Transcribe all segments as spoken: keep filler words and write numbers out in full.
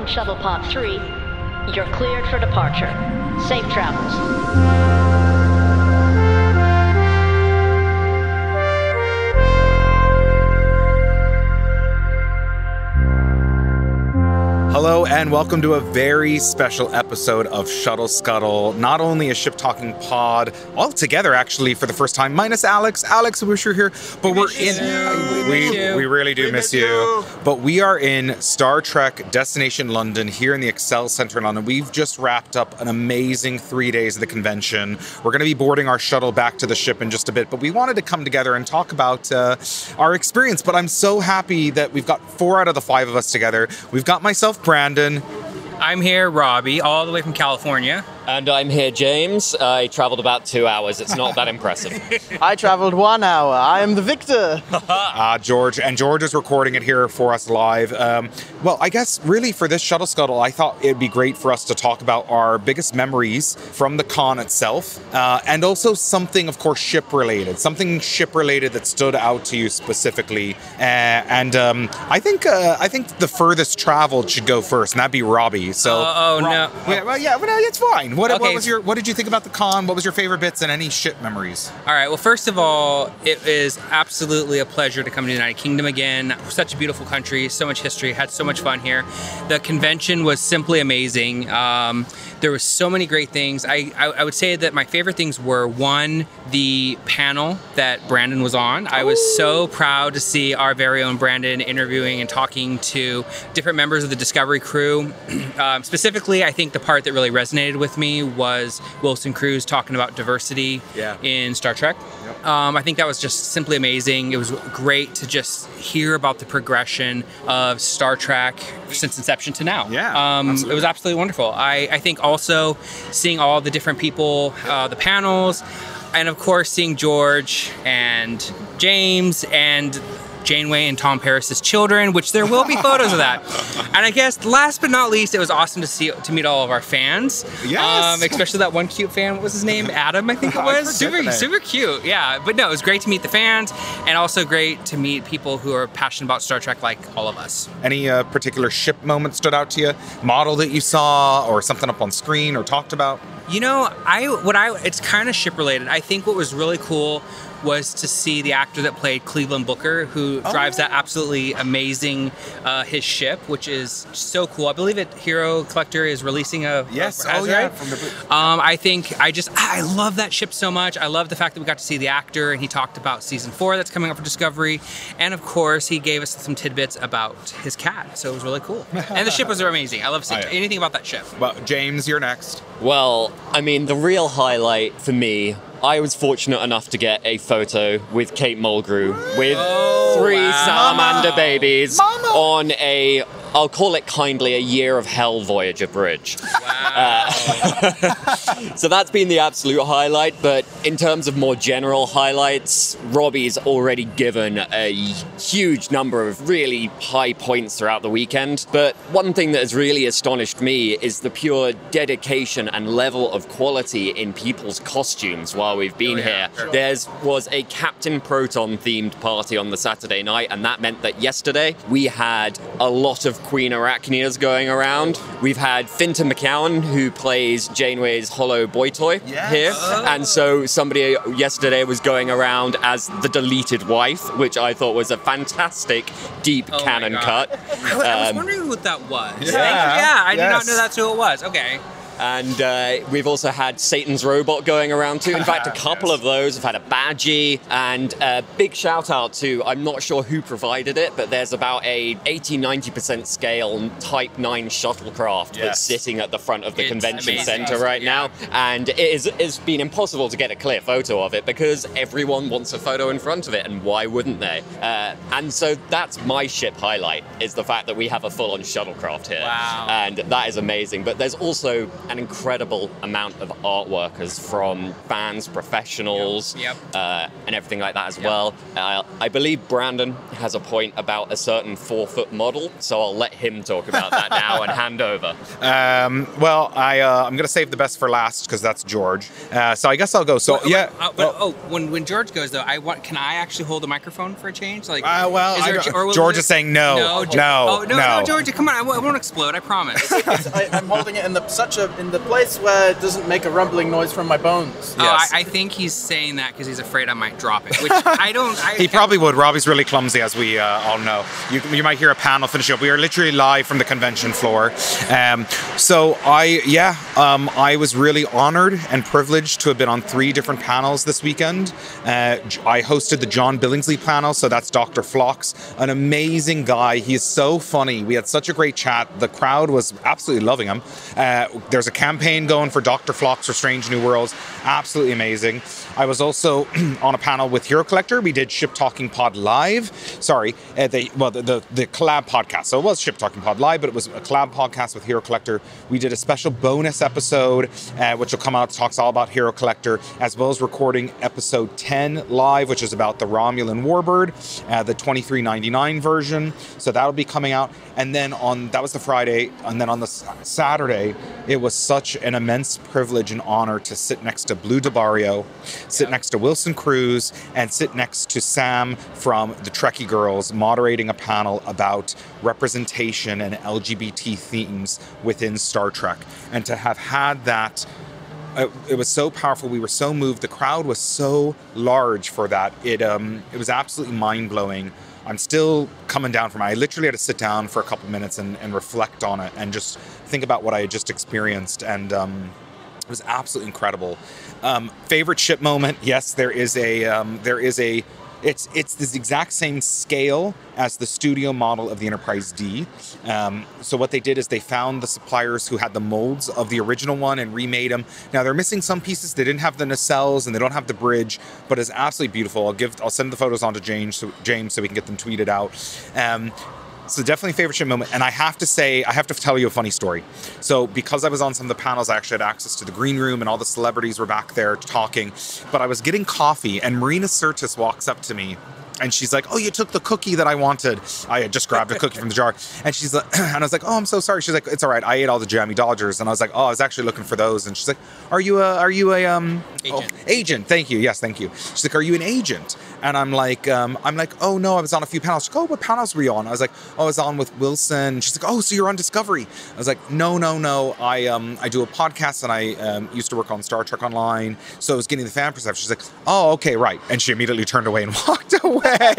calling Shuttle Pod three. You're cleared for departure. Safe travels. Hello and welcome to a very special episode of Shuttle Scuttle. Not only a Ship Talking Pod, all together actually for the first time, minus Alex. Alex, I wish you were here, but we we're in. You. We we, you. we really do we miss, miss you. you. But we are in Star Trek Destination London here in the Excel Center in London. We've just wrapped up an amazing three days of the convention. We're going to be boarding our shuttle back to the ship in just a bit, but we wanted to come together and talk about uh, our experience. But I'm so happy that we've got four out of the five of us together. We've got myself, Brandon. I'm here, Robbie, all the way from California. And I'm here, James. I traveled about two hours. It's not that impressive. I traveled one hour. I am the victor. Ah, uh, George. And George is recording it here for us live. Um, well, I guess really for this Shuttle Scuttle, I thought it'd be great for us to talk about our biggest memories from the con itself. Uh, and also something, of course, ship-related. Something ship-related that stood out to you specifically. Uh, and um, I think uh, I think the furthest traveled should go first, and that'd be Robbie. So, uh, oh, Rob, no. Yeah, well, yeah, well, it's fine. What, okay. what was your? What did you think about the con? What was your favorite bits and any ship memories? All right. Well, first of all, it is absolutely a pleasure to come to the United Kingdom again. Such a beautiful country. So much history. Had so much fun here. The convention was simply amazing. Um, there was so many great things. I, I I would say that my favorite things were, one, the panel that Brandon was on. I was Ooh. so proud to see our very own Brandon interviewing and talking to different members of the Discovery crew. Um, specifically, I think the part that really resonated with me was Wilson Cruz talking about diversity yeah. in Star Trek. Yep. Um, I think that was just simply amazing. It was great to just hear about the progression of Star Trek since inception to now. Yeah, um, it was absolutely wonderful. I, I think also seeing all the different people, uh, the panels, and of course seeing George and James and Janeway and Tom Paris's children, which there will be photos of that. And I guess last but not least, it was awesome to see to meet all of our fans. Yes. Um, especially that one cute fan. What was his name? Adam, I think it was. Super, super cute. Yeah. But no, it was great to meet the fans, and also great to meet people who are passionate about Star Trek like all of us. Any uh, particular ship moment stood out to you? Model that you saw, or something up on screen, or talked about? You know, I what I it's kind of ship related. I think what was really cool was to see the actor that played Cleveland Booker, who oh. drives that absolutely amazing uh, his ship, which is so cool. I believe it. Hero Collector is releasing a yes. Uh, oh yeah. Right? From the um, I think I just I love that ship so much. I love the fact that we got to see the actor, and he talked about season four that's coming up for Discovery, and of course he gave us some tidbits about his cat. So it was really cool, and the ship was amazing. I love seeing oh, yeah. anything about that ship. Well, James, you're next. Well, I mean, the real highlight for me. I was fortunate enough to get a photo with Kate Mulgrew with oh, three wow. salamander babies Mama. on a, I'll call it kindly, a Year of Hell Voyager bridge. Wow. Uh, so that's been the absolute highlight, but in terms of more general highlights, Robbie's already given a huge number of really high points throughout the weekend, but one thing that has really astonished me is the pure dedication and level of quality in people's costumes while we've been oh, yeah. here. There was a Captain Proton themed party on the Saturday night, and that meant that yesterday we had a lot of Queen Arachnes going around. We've had Fintan McCown, who plays Janeway's hollow boy toy yes. here, oh. and so somebody yesterday was going around as the deleted wife, which I thought was a fantastic deep oh canon cut. um, I was wondering what that was. Yeah, yeah I yes. did not know that's who it was. Okay. And uh, we've also had Satan's Robot going around too. In fact, a couple yes. of those. I've had a badgie, and a big shout out to, I'm not sure who provided it, but there's about a eighty, ninety percent scale Type nine shuttlecraft yes. that's sitting at the front of the it's convention amazing. center right yeah. now. And it is, it's been impossible to get a clear photo of it because everyone wants a photo in front of it, and why wouldn't they? Uh, and so that's my ship highlight, is the fact that we have a full on shuttlecraft here. Wow. And that is amazing. But there's also an incredible amount of artwork as from fans, professionals, yep. Yep. Uh, and everything like that as yep. well. Uh, I believe Brandon has a point about a certain four-foot model, so I'll let him talk about that now and hand over. Um, well, I, uh, I'm going to save the best for last because that's George. Uh, so I guess I'll go. So well, yeah. Well, uh, but, oh, when when George goes though, I want. Can I actually hold the microphone for a change? Like, uh, well, is there, I or George is saying no, no, George, no, oh, no, no, no, George, come on, I, w- I won't explode. I promise. it's, it's, I, I'm holding it in the such a in the place where it doesn't make a rumbling noise from my bones. Yes. Oh, I, I think he's saying that because he's afraid I might drop it, which I don't. I, he probably would. Robbie's really clumsy, as we uh, all know. You you might hear a panel finish up. We are literally live from the convention floor. Um, so I yeah, um, I was really honored and privileged to have been on three different panels this weekend. Uh, I hosted the John Billingsley panel, so that's Doctor Phlox, an amazing guy. He is so funny. We had such a great chat. The crowd was absolutely loving him. Uh, there's a campaign going for Doctor Phlox for Strange New Worlds. Absolutely amazing. I was also on a panel with Hero Collector. We did Ship Talking Pod Live. Sorry, uh, they, well, the, the, the collab podcast. So it was Ship Talking Pod Live, but it was a collab podcast with Hero Collector. We did a special bonus episode, uh, which will come out, talks all about Hero Collector, as well as recording episode ten live, which is about the Romulan Warbird, uh, the twenty-three ninety-nine version. So that'll be coming out. And then on, that was the Friday. And then on the Saturday, it was such an immense privilege and honor to sit next to Blu del Barrio, sit yeah. next to Wilson Cruz, and sit next to Sam from the Trekkie Girls, moderating a panel about representation and L G B T themes within Star Trek. And to have had that, it was so powerful. We were so moved. The crowd was so large for that. It um, it was absolutely mind-blowing. I'm still coming down from it. I literally had to sit down for a couple of minutes and, and reflect on it and just think about what I had just experienced. And um, it was absolutely incredible. Um, favorite ship moment? Yes, there is a um, there is a. It's it's this exact same scale as the studio model of the Enterprise D. Um, so what they did is they found the suppliers who had the molds of the original one and remade them. Now they're missing some pieces. They didn't have the nacelles and they don't have the bridge, but it's absolutely beautiful. I'll give I'll send the photos on to James so, James so we can get them tweeted out. Um, So definitely favorite ship moment. And I have to say, I have to tell you a funny story. So because I was on some of the panels, I actually had access to the green room and all the celebrities were back there talking. But I was getting coffee and Marina Sirtis walks up to me and she's like, oh, you took the cookie that I wanted. I had just grabbed a cookie from the jar. And she's like, and I was like, oh, I'm so sorry. She's like, it's all right. I ate all the Jammy Dodgers. And I was like, oh, I was actually looking for those. And she's like, are you a, are you a, um, agent? Oh, agent. Thank you. Yes. Thank you. She's like, are you an agent? And I'm like, um, I'm like, oh no, I was on a few panels. She's like, oh, what panels were you on? I was like, oh, I was on with Wilson. She's like, oh, so you're on Discovery. I was like, no, no, no. I, um, I do a podcast and I, um, used to work on Star Trek Online. So I was getting the fan perception. She's like, oh, okay. Right. And she immediately turned away and walked away. I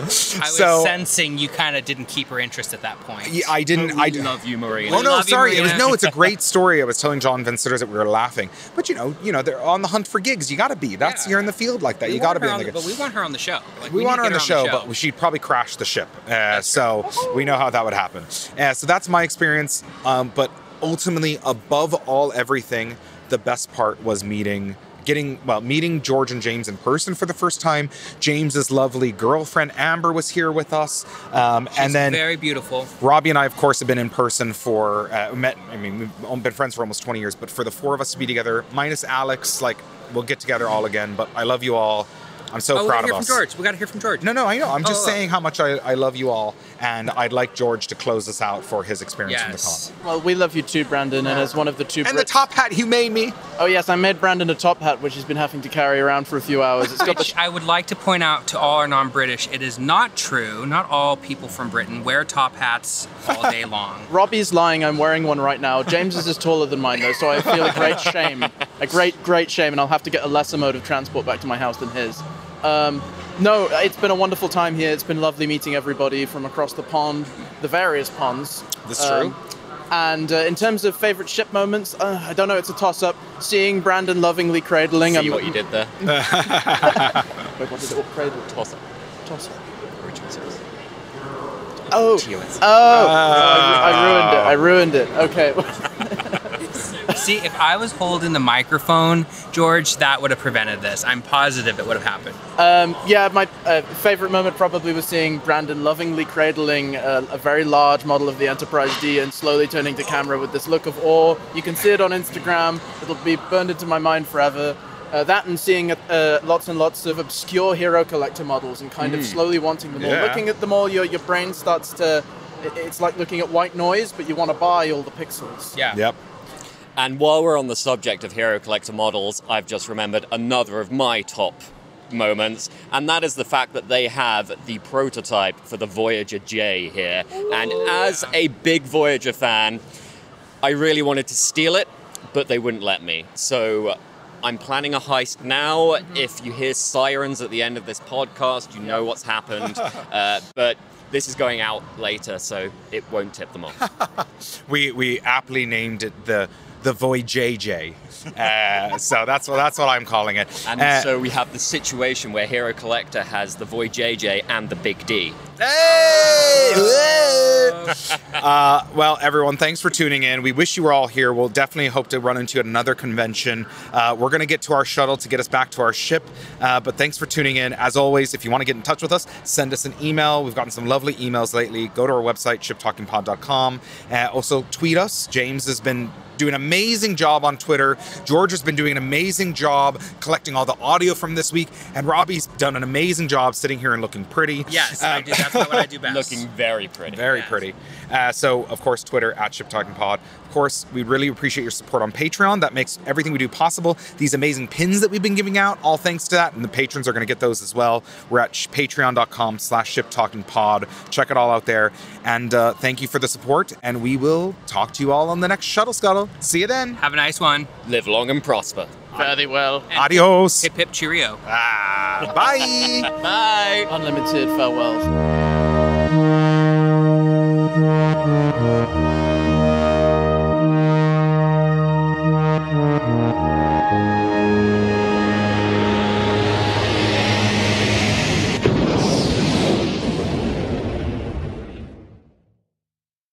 was so, sensing you kind of didn't keep her interest at that point. Yeah, I didn't. I love you, Maria. Oh, no, sorry. It was, no, it's a great story. I was telling John Vinciter that we were laughing. But, you know, you know, they're on the hunt for gigs. You got to be. That's yeah. You're in the field like that. We you got to be. On the, the, but we want her on the show. Like, we, we want her on the, on the show, show, but she'd probably crash the ship. Uh, so oh. we know how that would happen. Uh, so that's my experience. Um, but ultimately, above all everything, the best part was meeting... Getting well, meeting George and James in person for the first time. James's lovely girlfriend Amber was here with us, um, She's and then very beautiful. Robbie and I, of course, have been in person for uh, met. I mean, we've been friends for almost twenty years, but for the four of us to be together, minus Alex, like we'll get together all again. But I love you all. I'm so oh, proud of us. We got to hear from George. We got to hear from George. No, no, I know. I'm just oh, saying how much I, I love you all, and I'd like George to close us out for his experience yes. from the con. Well, we love you too, Brandon, yeah. and as one of the two... And Brits, the top hat you made me. Oh, yes, I made Brandon a top hat, which he's been having to carry around for a few hours. It's got which the... I would like to point out to all our non-British, it is not true. Not all people from Britain wear top hats all day long. Robbie's lying. I'm wearing one right now. James is taller than mine, though, so I feel a great shame. A great, great shame, and I'll have to get a lesser mode of transport back to my house than his. Um, no, it's been a wonderful time here. It's been lovely meeting everybody from across the pond, the various ponds. That's um, true. And uh, in terms of favourite ship moments, uh, I don't know, it's a toss-up. Seeing Brandon lovingly cradling... See I'm, what you did there. Wait, what did it all cradle? Toss-up. Toss-up. Oh! Oh! Uh, I, I ruined it. I ruined it. Okay. See, if I was holding the microphone, George, that would have prevented this. I'm positive it would have happened. Um, yeah, my uh, favorite moment probably was seeing Brandon lovingly cradling a, a very large model of the Enterprise D and slowly turning to camera with this look of awe. You can see it on Instagram. It'll be burned into my mind forever. Uh, that and seeing uh, lots and lots of obscure Hero Collector models and kind mm. of slowly wanting them all. Yeah. Looking at them all, your, your brain starts to... It's like looking at white noise, but you want to buy all the pixels. Yeah. Yep. And while we're on the subject of Hero Collector models, I've just remembered another of my top moments, and that is the fact that they have the prototype for the Voyager J here. Ooh. And as a big Voyager fan, I really wanted to steal it, but they wouldn't let me. So I'm planning a heist now. Mm-hmm. If you hear sirens at the end of this podcast, you know what's happened. uh, but... This is going out later, so it won't tip them off. we we aptly named it the the Void J J, uh, so that's what that's what I'm calling it. And uh, so we have the situation where Hero Collector has the Void J J and the Big D. Hey! uh, well, everyone, thanks for tuning in. We wish you were all here. We'll definitely hope to run into another convention. Uh, we're going to get to our shuttle to get us back to our ship. Uh, but thanks for tuning in. As always, if you want to get in touch with us, send us an email. We've gotten some lovely emails lately. Go to our website, ship talking pod dot com. Uh, also, tweet us. James has been doing an amazing job on Twitter. George has been doing an amazing job collecting all the audio from this week. And Robbie's done an amazing job sitting here and looking pretty. Yes, um, I do. That's what I do best. Looking very pretty. Very yes. pretty. Uh, so, of course, Twitter, at ShipTalkingPod. Of course, we really appreciate your support on Patreon. That makes everything we do possible. These amazing pins that we've been giving out, all thanks to that. And the patrons are going to get those as well. We're at patreon.com slash ShipTalkingPod. Check it all out there. And uh, thank you for the support. And we will talk to you all on the next Shuttle Scuttle. See you then. Have a nice one. Live long and prosper. Fare thee well. And adios. Hip hip cheerio. Ah, bye. Bye. Unlimited farewells.